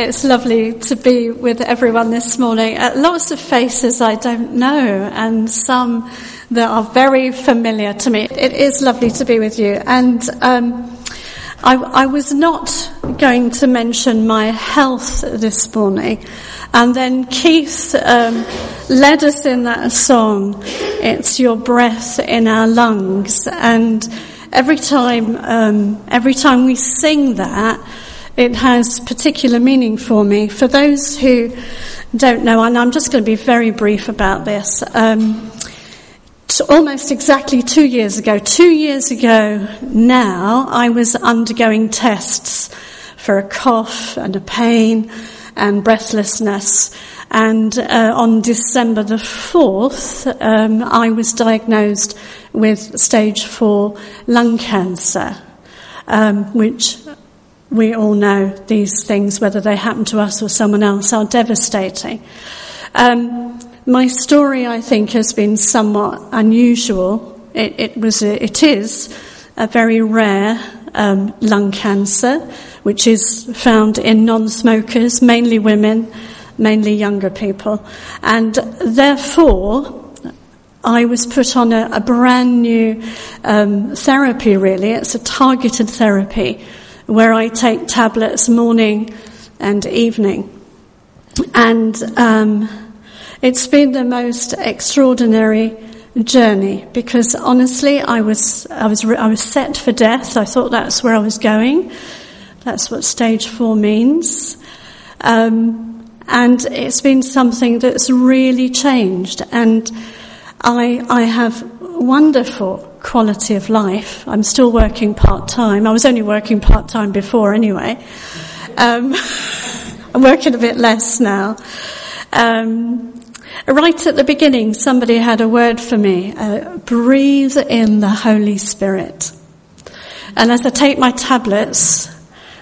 It's lovely to be with everyone this morning. Lots of faces I don't know, and some that are very familiar to me. It is lovely to be with you. And I was not going to mention my health this morning, and then Keith led us in that song, "It's Your Breath in Our Lungs," and every time we sing that, it has particular meaning for me. For those who don't know, and I'm just going to be very brief about this, almost exactly 2 years ago, now, I was undergoing tests for a cough and a pain and breathlessness. And on December the 4th, I was diagnosed with stage 4 lung cancer, which... we all know these things, whether they happen to us or someone else, are devastating. My story, I think, has been somewhat unusual. It is a very rare lung cancer, which is found in non-smokers, mainly women, mainly younger people. And therefore, I was put on a brand new therapy, really. It's a targeted therapy, where I take tablets morning and evening. And it's been the most extraordinary journey, because honestly, I was set for death. I thought that's where I was going. That's what stage 4 means. And it's been something that's really changed. And I have wonderful quality of life. I'm still working part-time. I was only working part-time before anyway. I'm working a bit less now. Right at the beginning, somebody had a word for me. Breathe in the Holy Spirit. And as I take my tablets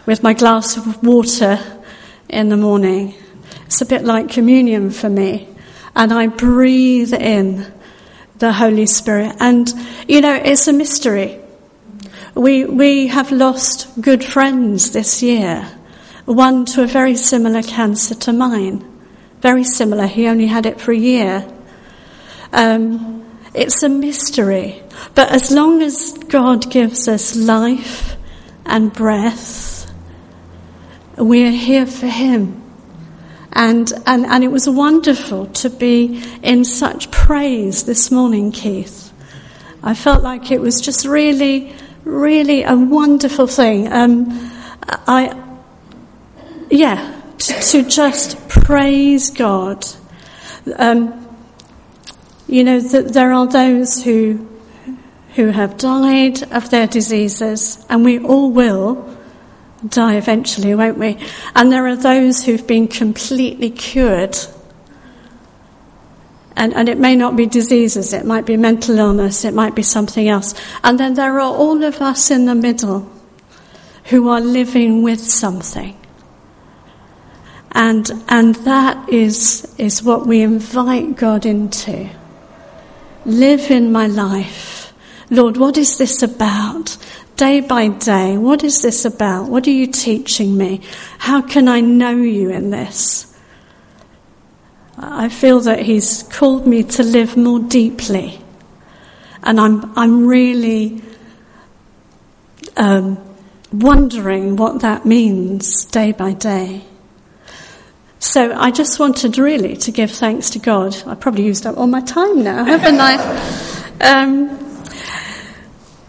with my glass of water in the morning, it's a bit like communion for me. And I breathe in the Holy Spirit. And, you know, it's a mystery. We have lost good friends this year, one to a very similar cancer to mine. Very similar. He only had it for a year. It's a mystery. But as long as God gives us life and breath, we're here for him. And it was wonderful to be in such praise this morning, Keith. I felt like it was just really, really a wonderful thing. To just praise God. You know, there are those who have died of their diseases, and we all will die eventually, won't we? And there are those who've been completely cured. And it may not be diseases, it might be mental illness, it might be something else. And then there are all of us in the middle who are living with something. And that is what we invite God into. Live in my life. Lord, what is this about? Day by day, what is this about? What are you teaching me? How can I know you in this? I feel that he's called me to live more deeply. And I'm really wondering what that means day by day. So I just wanted really to give thanks to God. I've probably used up all my time now, haven't I?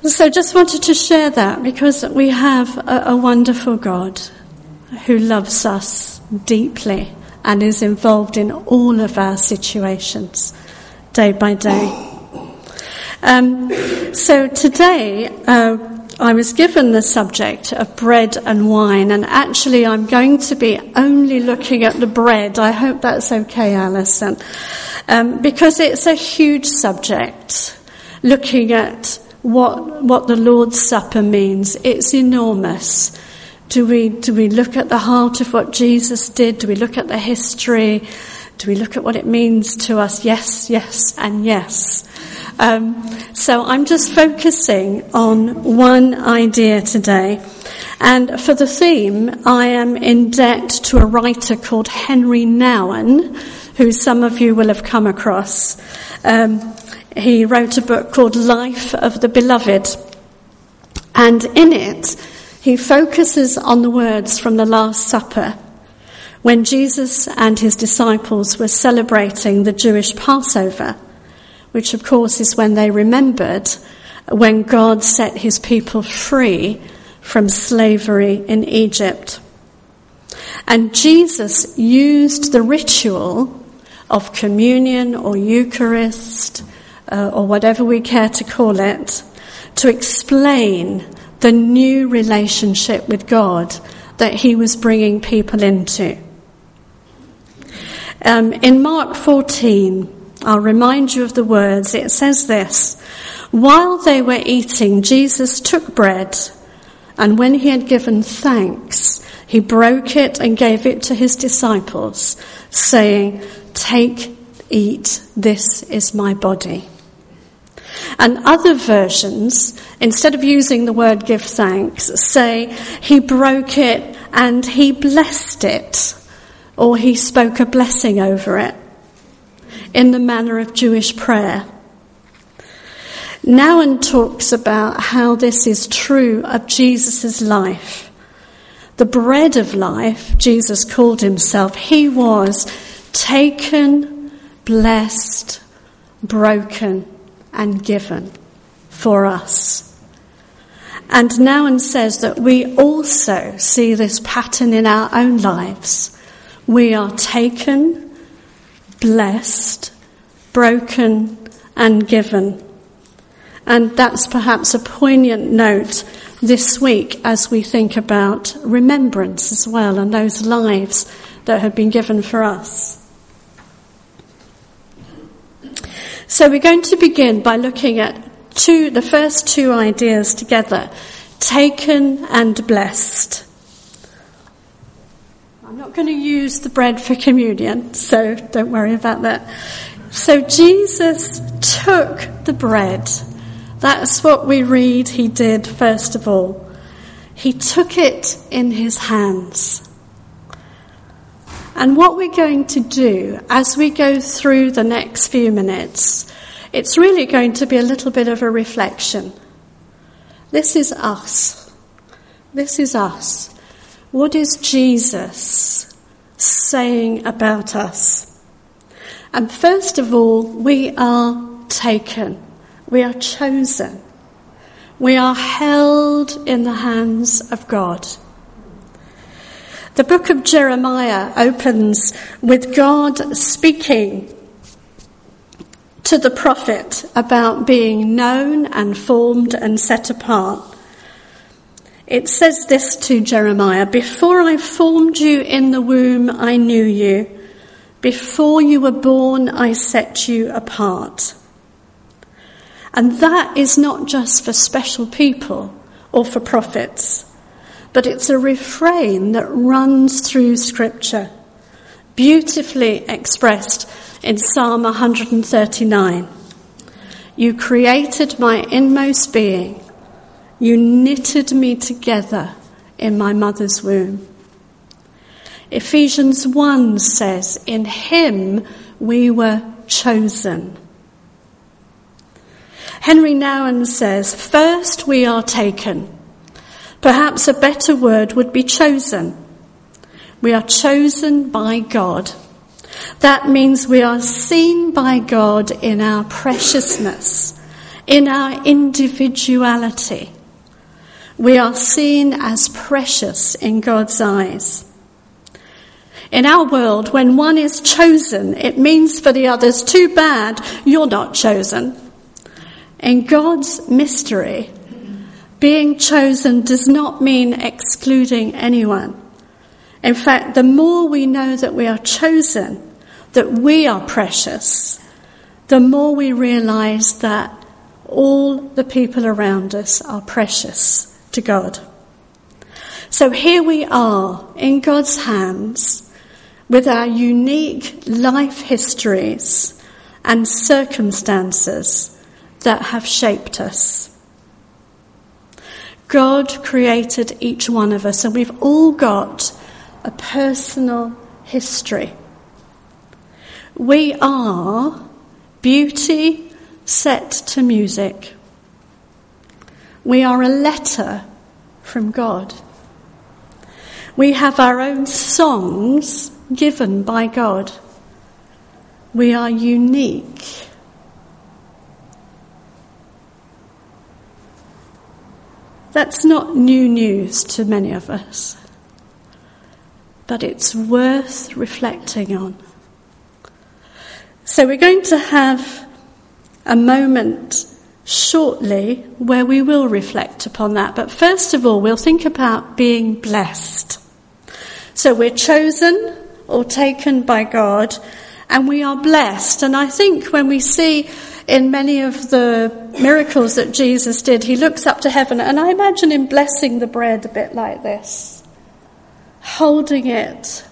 So just wanted to share that, because we have a wonderful God who loves us deeply and is involved in all of our situations day by day. So today I was given the subject of bread and wine, and actually I'm going to be only looking at the bread. I hope that's okay, Alison, because it's a huge subject, looking at what the Lord's Supper means. It's enormous. Do we look at the heart of what Jesus did? Do we look at the history? Do we look at what it means to us? Yes, yes, and yes. So I'm just focusing on one idea today, And for the theme, I am in debt to a writer called Henri Nouwen, who some of you will have come across. He wrote a book called Life of the Beloved. And in it, he focuses on the words from the Last Supper, when Jesus and his disciples were celebrating the Jewish Passover, which of course is when they remembered when God set his people free from slavery in Egypt. And Jesus used the ritual of communion or Eucharist, or whatever we care to call it, to explain the new relationship with God that he was bringing people into. In Mark 14, I'll remind you of the words, it says this: "While they were eating, Jesus took bread, and when he had given thanks, he broke it and gave it to his disciples, saying, 'Take, eat, this is my body.'" And other versions, instead of using the word give thanks, say he broke it and he blessed it, or he spoke a blessing over it, in the manner of Jewish prayer. Nouwen talks about how this is true of Jesus' life. The bread of life, Jesus called himself, he was taken, blessed, broken and given for us. And Nouwen says that we also see this pattern in our own lives. We are taken, blessed, broken and given. And that's perhaps a poignant note this week as we think about remembrance as well, and those lives that have been given for us. So we're going to begin by looking at the first two ideas together, taken and blessed. I'm not going to use the bread for communion, so don't worry about that. So Jesus took the bread. That's what we read he did first of all. He took it in his hands. And what we're going to do as we go through the next few minutes, it's really going to be a little bit of a reflection. This is us. This is us. What is Jesus saying about us? And first of all, we are taken. We are chosen. We are held in the hands of God. The book of Jeremiah opens with God speaking to the prophet about being known and formed and set apart. It says this to Jeremiah: "Before I formed you in the womb, I knew you. Before you were born, I set you apart." And that is not just for special people or for prophets, but it's a refrain that runs through Scripture, beautifully expressed in Psalm 139. "You created my inmost being. You knitted me together in my mother's womb." Ephesians 1 says, "In him we were chosen." Henri Nouwen says, first we are taken. Perhaps a better word would be chosen. We are chosen by God. That means we are seen by God in our preciousness, in our individuality. We are seen as precious in God's eyes. In our world, when one is chosen, it means for the others, too bad, you're not chosen. In God's mystery, being chosen does not mean excluding anyone. In fact, the more we know that we are chosen, that we are precious, the more we realise that all the people around us are precious to God. So here we are in God's hands with our unique life histories and circumstances that have shaped us. God created each one of us, and we've all got a personal history. We are beauty set to music. We are a letter from God. We have our own songs given by God. We are unique. That's not new news to many of us, but it's worth reflecting on. So we're going to have a moment shortly where we will reflect upon that. But first of all, we'll think about being blessed. So we're chosen or taken by God, and we are blessed. And I think when we see in many of the miracles that Jesus did, he looks up to heaven, and I imagine him blessing the bread a bit like this, holding it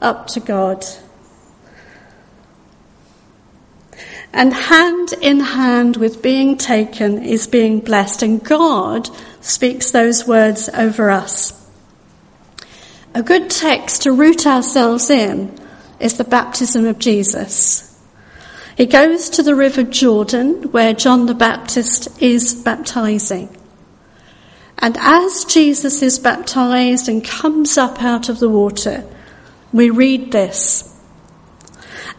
up to God. And hand in hand with being taken is being blessed, and God speaks those words over us. A good text to root ourselves in is the baptism of Jesus. He goes to the River Jordan where John the Baptist is baptizing. And as Jesus is baptized and comes up out of the water, we read this.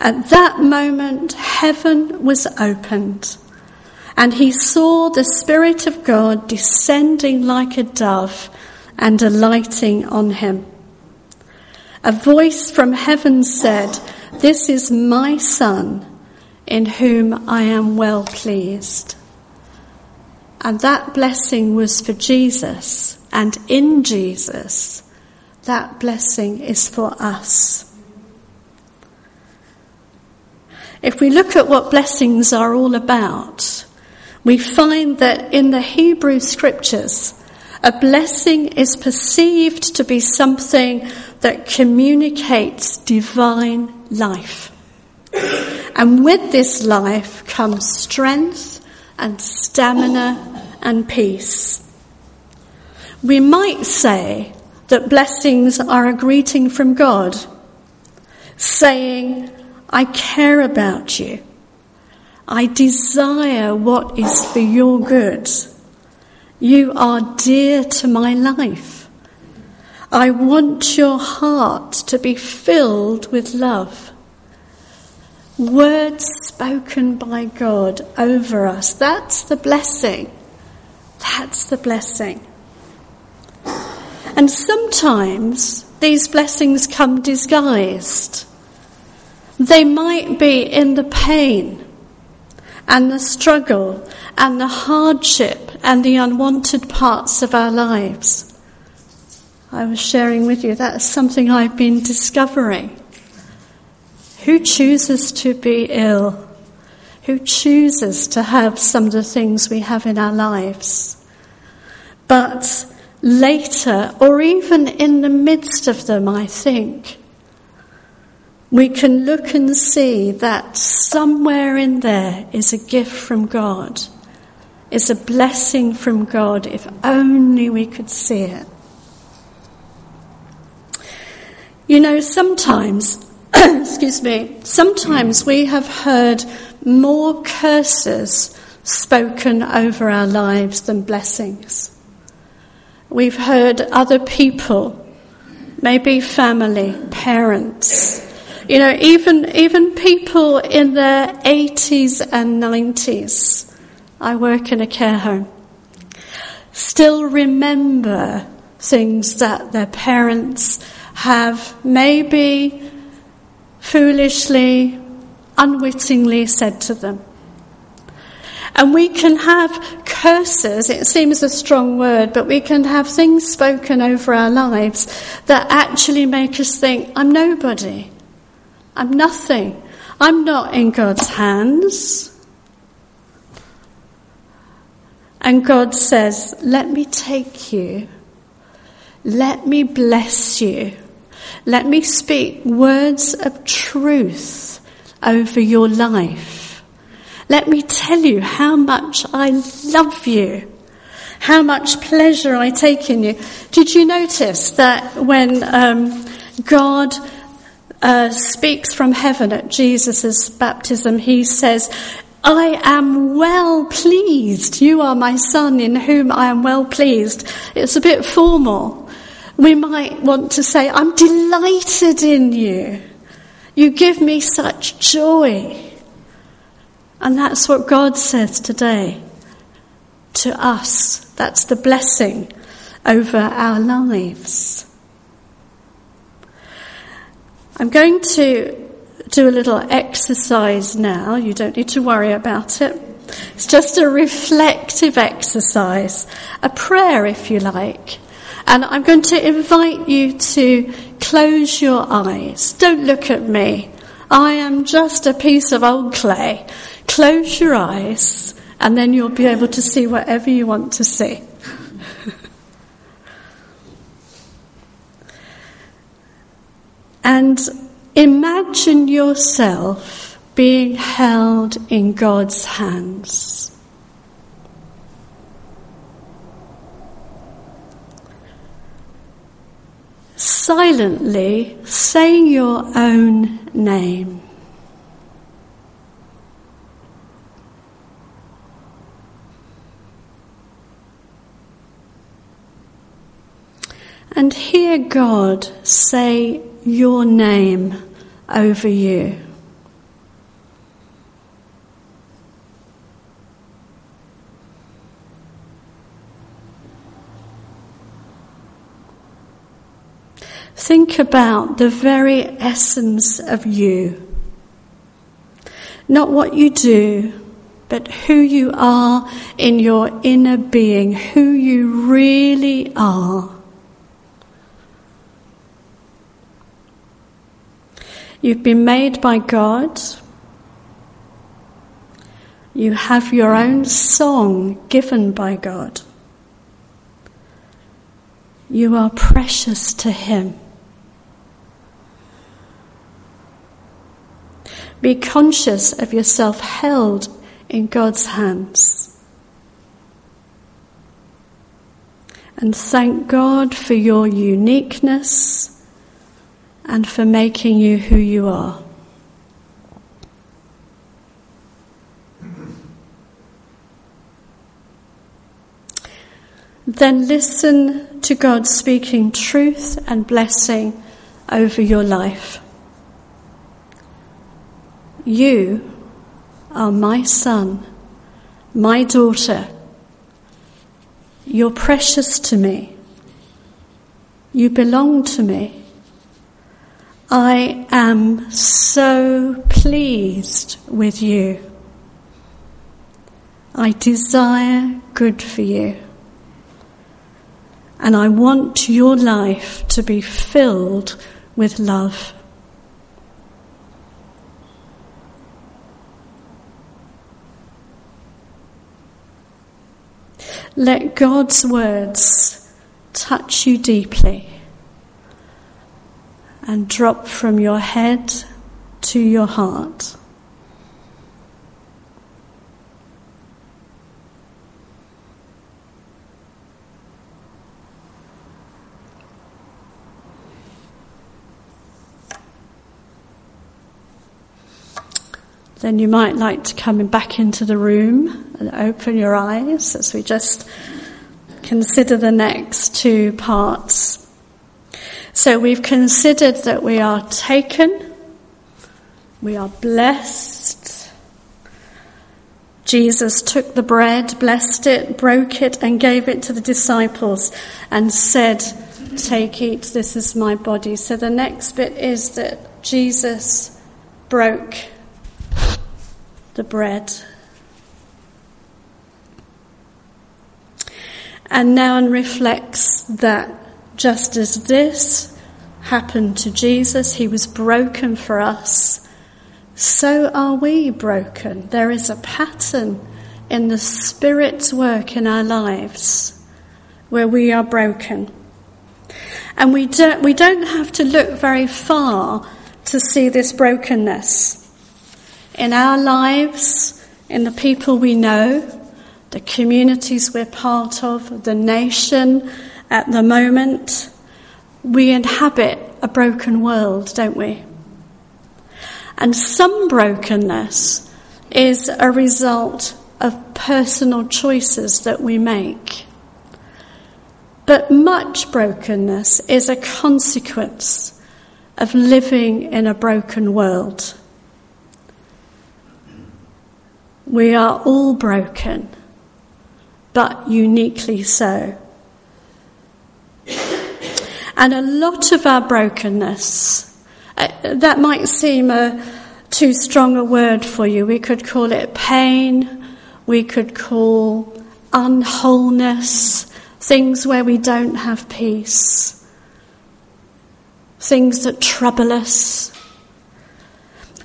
At that moment, heaven was opened, and he saw the Spirit of God descending like a dove and alighting on him. A voice from heaven said, "This is my Son, in whom I am well pleased." And that blessing was for Jesus, and in Jesus, that blessing is for us. If we look at what blessings are all about, we find that in the Hebrew Scriptures, a blessing is perceived to be something that communicates divine life. And with this life comes strength and stamina and peace. We might say that blessings are a greeting from God, saying, "I care about you. I desire what is for your good. You are dear to my life. I want your heart to be filled with love." Words spoken by God over us. That's the blessing. That's the blessing. And sometimes these blessings come disguised. They might be in the pain and the struggle and the hardship and the unwanted parts of our lives. I was sharing with you, that's something I've been discovering. Who chooses to be ill? Who chooses to have some of the things we have in our lives? But later, or even in the midst of them, I think, we can look and see that somewhere in there is a gift from God, is a blessing from God, if only we could see it. You know, sometimes, sometimes we have heard more curses spoken over our lives than blessings. We've heard other people, maybe family, parents, you know, even people in their 80s and 90s, I work in a care home, still remember things that their parents have maybe foolishly, unwittingly said to them. And we can have curses, it seems a strong word, but we can have things spoken over our lives that actually make us think, I'm nobody. I'm nothing. I'm not in God's hands. And God says, let me take you. Let me bless you. Let me speak words of truth over your life. Let me tell you how much I love you. how much pleasure I take in you. Did you notice that when God speaks from heaven at Jesus' baptism, he says, I am well pleased. You are my son in whom I am well pleased. It's a bit formal. We might want to say, I'm delighted in you. You give me such joy. And that's what God says today to us. That's the blessing over our lives. I'm going to do a little exercise now. You don't need to worry about it. It's just a reflective exercise, a prayer if you like. And I'm going to invite you to close your eyes. Don't look at me. I am just a piece of old clay. Close your eyes and then you'll be able to see whatever you want to see. And imagine yourself being held in God's hands. Silently saying your own name. And hear God say your name over you. Think about the very essence of you. Not what you do, but who you are in your inner being, who you really are. You've been made by God. You have your own song given by God. You are precious to Him. Be conscious of yourself held in God's hands. And thank God for your uniqueness. And for making you who you are. Then listen to God speaking truth and blessing over your life. You are my son, my daughter. You're precious to me. You belong to me. I am so pleased with you. I desire good for you. And I want your life to be filled with love. Let God's words touch you deeply. And drop from your head to your heart. Then you might like to come back into the room and open your eyes as we just consider the next two parts. So we've considered that we are taken, we are blessed. Jesus took the bread, blessed it, broke it, and gave it to the disciples and said, take, eat, this is my body. So the next bit is that Jesus broke the bread. And now reflects that just as this happened to Jesus, he was broken for us, so are we broken. There is a pattern in the Spirit's work in our lives where we are broken. And we don't have to look very far to see this brokenness. In our lives, in the people we know, the communities we're part of, the nation at the moment. We inhabit a broken world, don't we? And some brokenness is a result of personal choices that we make. But much brokenness is a consequence of living in a broken world. We are all broken, but uniquely so. And a lot of our brokenness, that might seem too strong a word for you. We could call it pain. We could call unwholeness, things where we don't have peace, things that trouble us.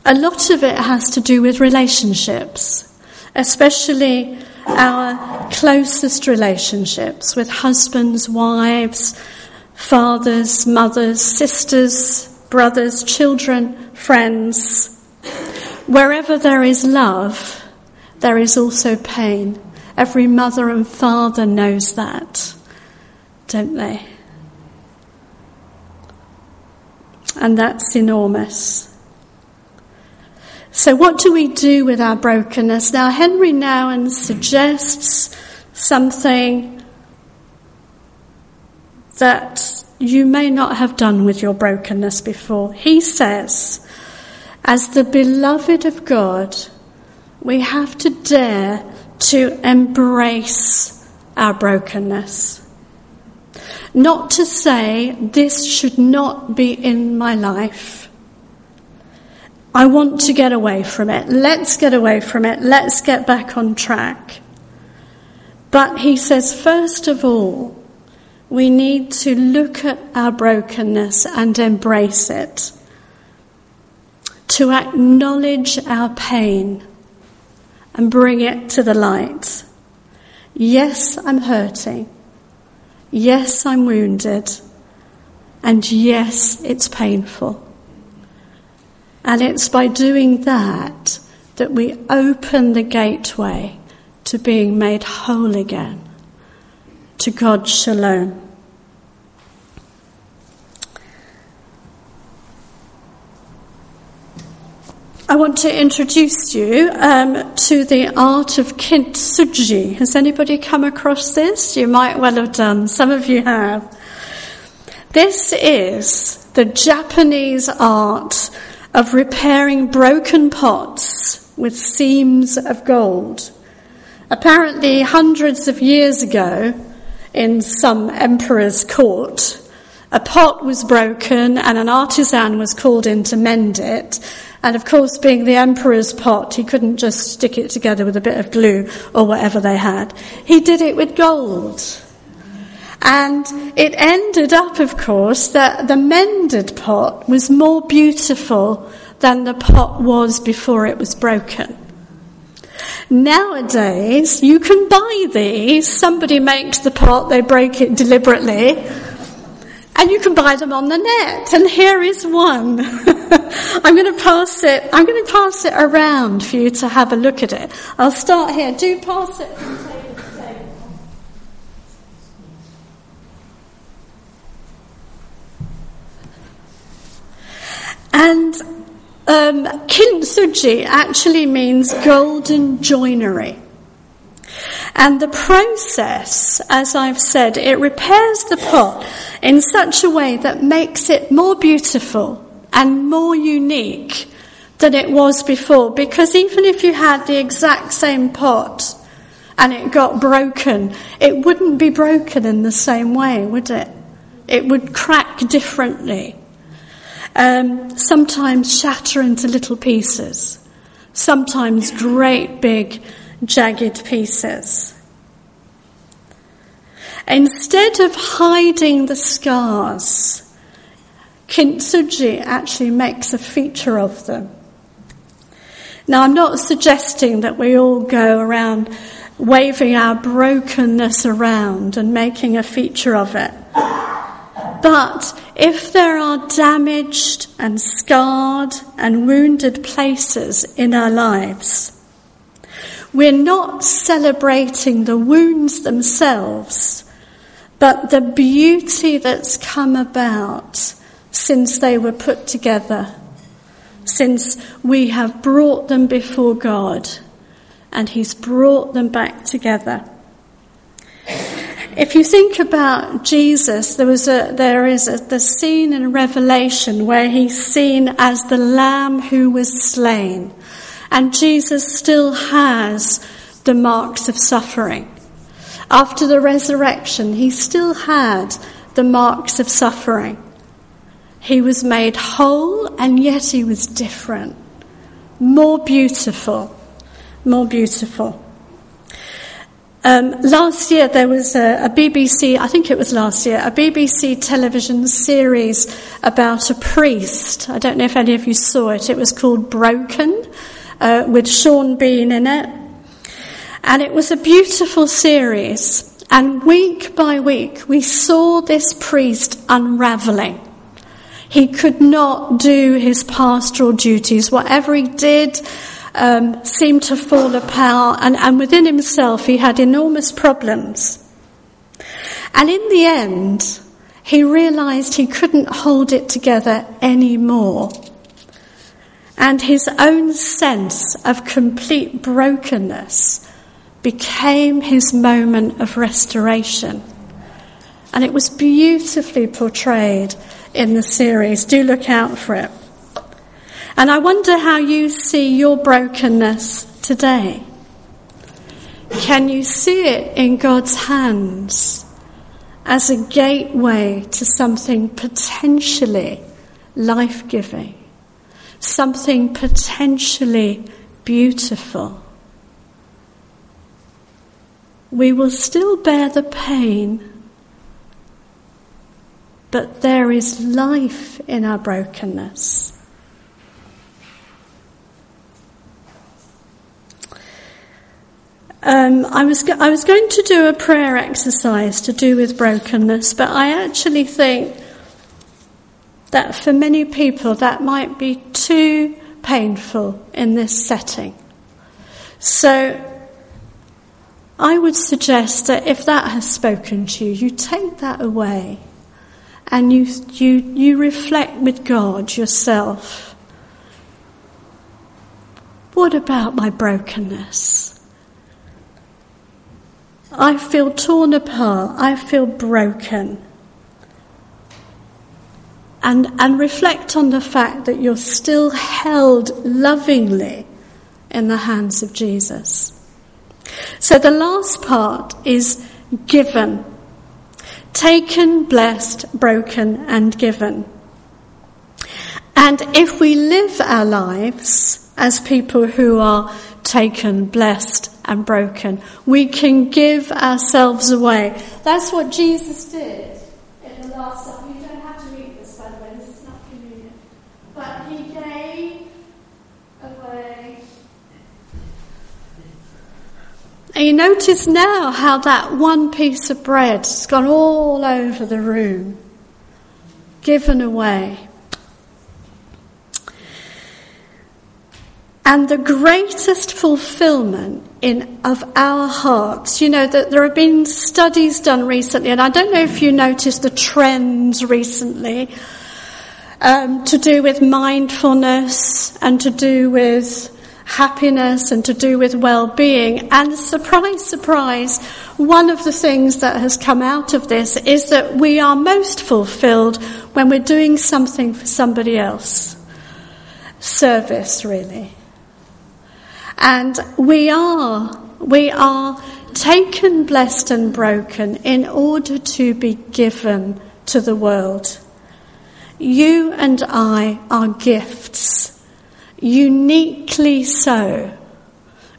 A lot of it has to do with relationships, especially our closest relationships with husbands, wives, fathers, mothers, sisters, brothers, children, friends. Wherever there is love, there is also pain. Every mother and father knows that, don't they? And that's enormous. So what do we do with our brokenness? Now, Henri Nouwen suggests something that you may not have done with your brokenness before. He says, as the beloved of God, we have to dare to embrace our brokenness. Not to say, this should not be in my life. I want to get away from it. Let's get away from it. Let's get back on track. But he says, first of all, we need to look at our brokenness and embrace it. To acknowledge our pain and bring it to the light. Yes, I'm hurting. Yes, I'm wounded. And yes, it's painful. And it's by doing that that we open the gateway to being made whole again, to God's shalom. I want to introduce you to the art of Kintsugi. Has anybody come across this? You might well have done. Some of you have. This is the Japanese art of repairing broken pots with seams of gold. Apparently, hundreds of years ago, in some emperor's court, a pot was broken and an artisan was called in to mend it. And of course, being the emperor's pot, he couldn't just stick it together with a bit of glue or whatever they had. He did it with gold. And it ended up, of course, that the mended pot was more beautiful than the pot was before it was broken. Nowadays, you can buy these. Somebody makes the pot, they break it deliberately. And you can buy them on the net. And here is one. I'm going to pass it around for you to have a look at it. I'll start here. Do pass it. And Kintsugi actually means golden joinery. And the process, as I've said, it repairs the pot in such a way that makes it more beautiful and more unique than it was before. Because even if you had the exact same pot and it got broken, it wouldn't be broken in the same way, would it? It would crack differently. Sometimes shatter into little pieces. Sometimes great big jagged pieces. Instead of hiding the scars, Kintsugi actually makes a feature of them. Now, I'm not suggesting that we all go around waving our brokenness around and making a feature of it. But if there are damaged and scarred and wounded places in our lives, We're not celebrating the wounds themselves, but the beauty that's come about since they were put together, since we have brought them before God and he's brought them back together. If you think about Jesus, there is the scene in Revelation where he's seen as the Lamb who was slain. And Jesus still has the marks of suffering. After the resurrection, he still had the marks of suffering. He was made whole, and yet he was different. More beautiful. More beautiful. Last year there was a BBC television series about a priest. I don't know if any of you saw it. It was called Broken, with Sean Bean in it. And it was a beautiful series. And week by week we saw this priest unravelling. He could not do his pastoral duties. Whatever he did seemed to fall apart, and within himself he had enormous problems. And in the end, he realised he couldn't hold it together anymore. And his own sense of complete brokenness became his moment of restoration. And it was beautifully portrayed in the series. Do look out for it. And I wonder how you see your brokenness today. Can you see it in God's hands as a gateway to something potentially life-giving, something potentially beautiful? We will still bear the pain, but there is life in our brokenness. I was going to do a prayer exercise to do with brokenness, but I actually think that for many people that might be too painful in this setting. So I would suggest that if that has spoken to you, you take that away and you reflect with God yourself. What about my brokenness? I feel torn apart, I feel broken. And reflect on the fact that you're still held lovingly in the hands of Jesus. So the last part is given. Taken, blessed, broken and given. And if we live our lives as people who are taken, blessed and broken, we can give ourselves away. That's what Jesus did in the Last Supper. You don't have to read this, by the way, this is not communion. But he gave away. And you notice now how that one piece of bread has gone all over the room, given away. And the greatest fulfilment of our hearts. You know that there have been studies done recently, and I don't know if you noticed the trends recently to do with mindfulness and to do with happiness and to do with well-being. And surprise, surprise, one of the things that has come out of this is that we are most fulfilled when we're doing something for somebody else. Service, really. And we are taken, blessed and broken in order to be given to the world. You and I are gifts, uniquely so,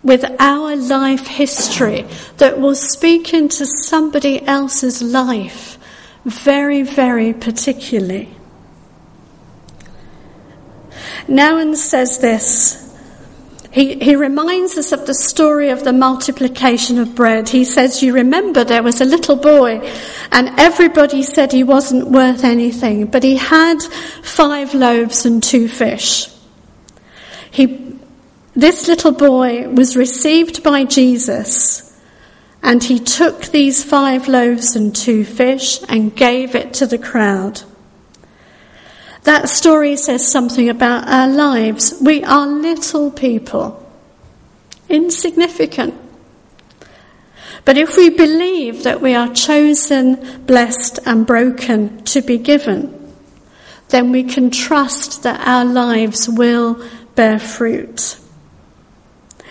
with our life history that will speak into somebody else's life very, very particularly. Nouwen says this. He reminds us of the story of the multiplication of bread. He says, you remember there was a little boy and everybody said he wasn't worth anything, but he had 5 loaves and 2 fish. He This little boy was received by Jesus, and he took these 5 loaves and 2 fish and gave it to the crowd. That story says something about our lives. We are little people, insignificant. But if we believe that we are chosen, blessed and broken to be given, then we can trust that our lives will bear fruit.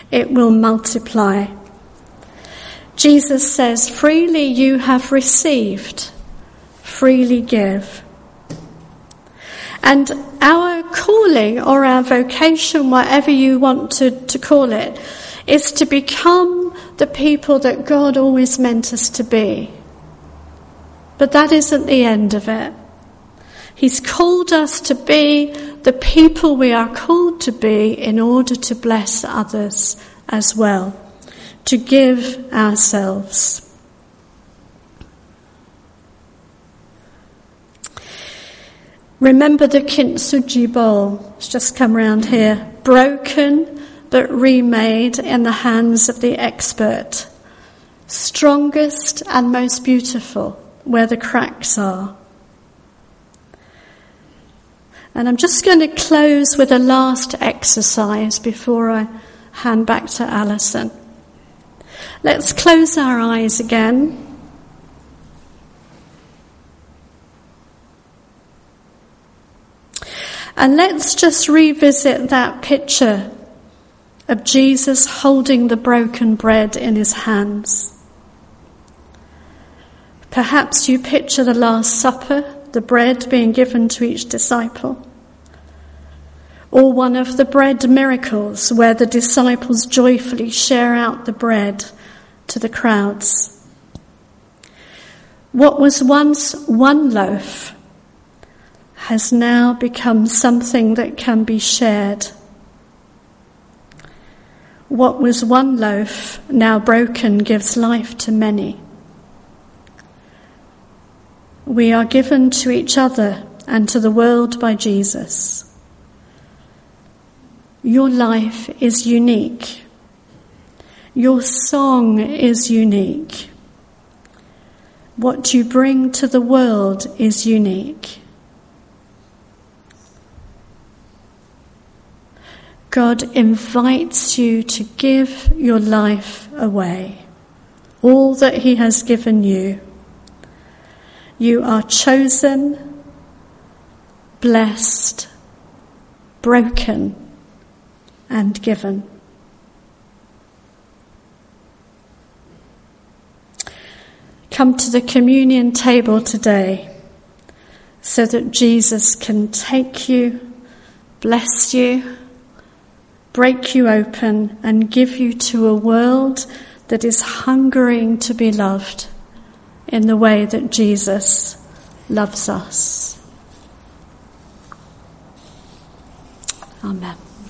It will multiply. Jesus says, freely you have received, freely give. And our calling or our vocation, whatever you want to call it, is to become the people that God always meant us to be. But that isn't the end of it. He's called us to be the people we are called to be in order to bless others as well, to give ourselves. Remember the Kintsugi bowl. It's just come round here. Broken but remade in the hands of the expert. Strongest and most beautiful where the cracks are. And I'm just going to close with a last exercise before I hand back to Alison. Let's close our eyes again. And let's just revisit that picture of Jesus holding the broken bread in his hands. Perhaps you picture the Last Supper, the bread being given to each disciple, or one of the bread miracles where the disciples joyfully share out the bread to the crowds. What was once one loaf has now become something that can be shared. What was one loaf, now broken, gives life to many. We are given to each other and to the world by Jesus. Your life is unique. Your song is unique. What you bring to the world is unique. God invites you to give your life away, all that he has given you. You are chosen, blessed, broken, and given. Come to the communion table today so that Jesus can take you, bless you, break you open and give you to a world that is hungering to be loved in the way that Jesus loves us. Amen.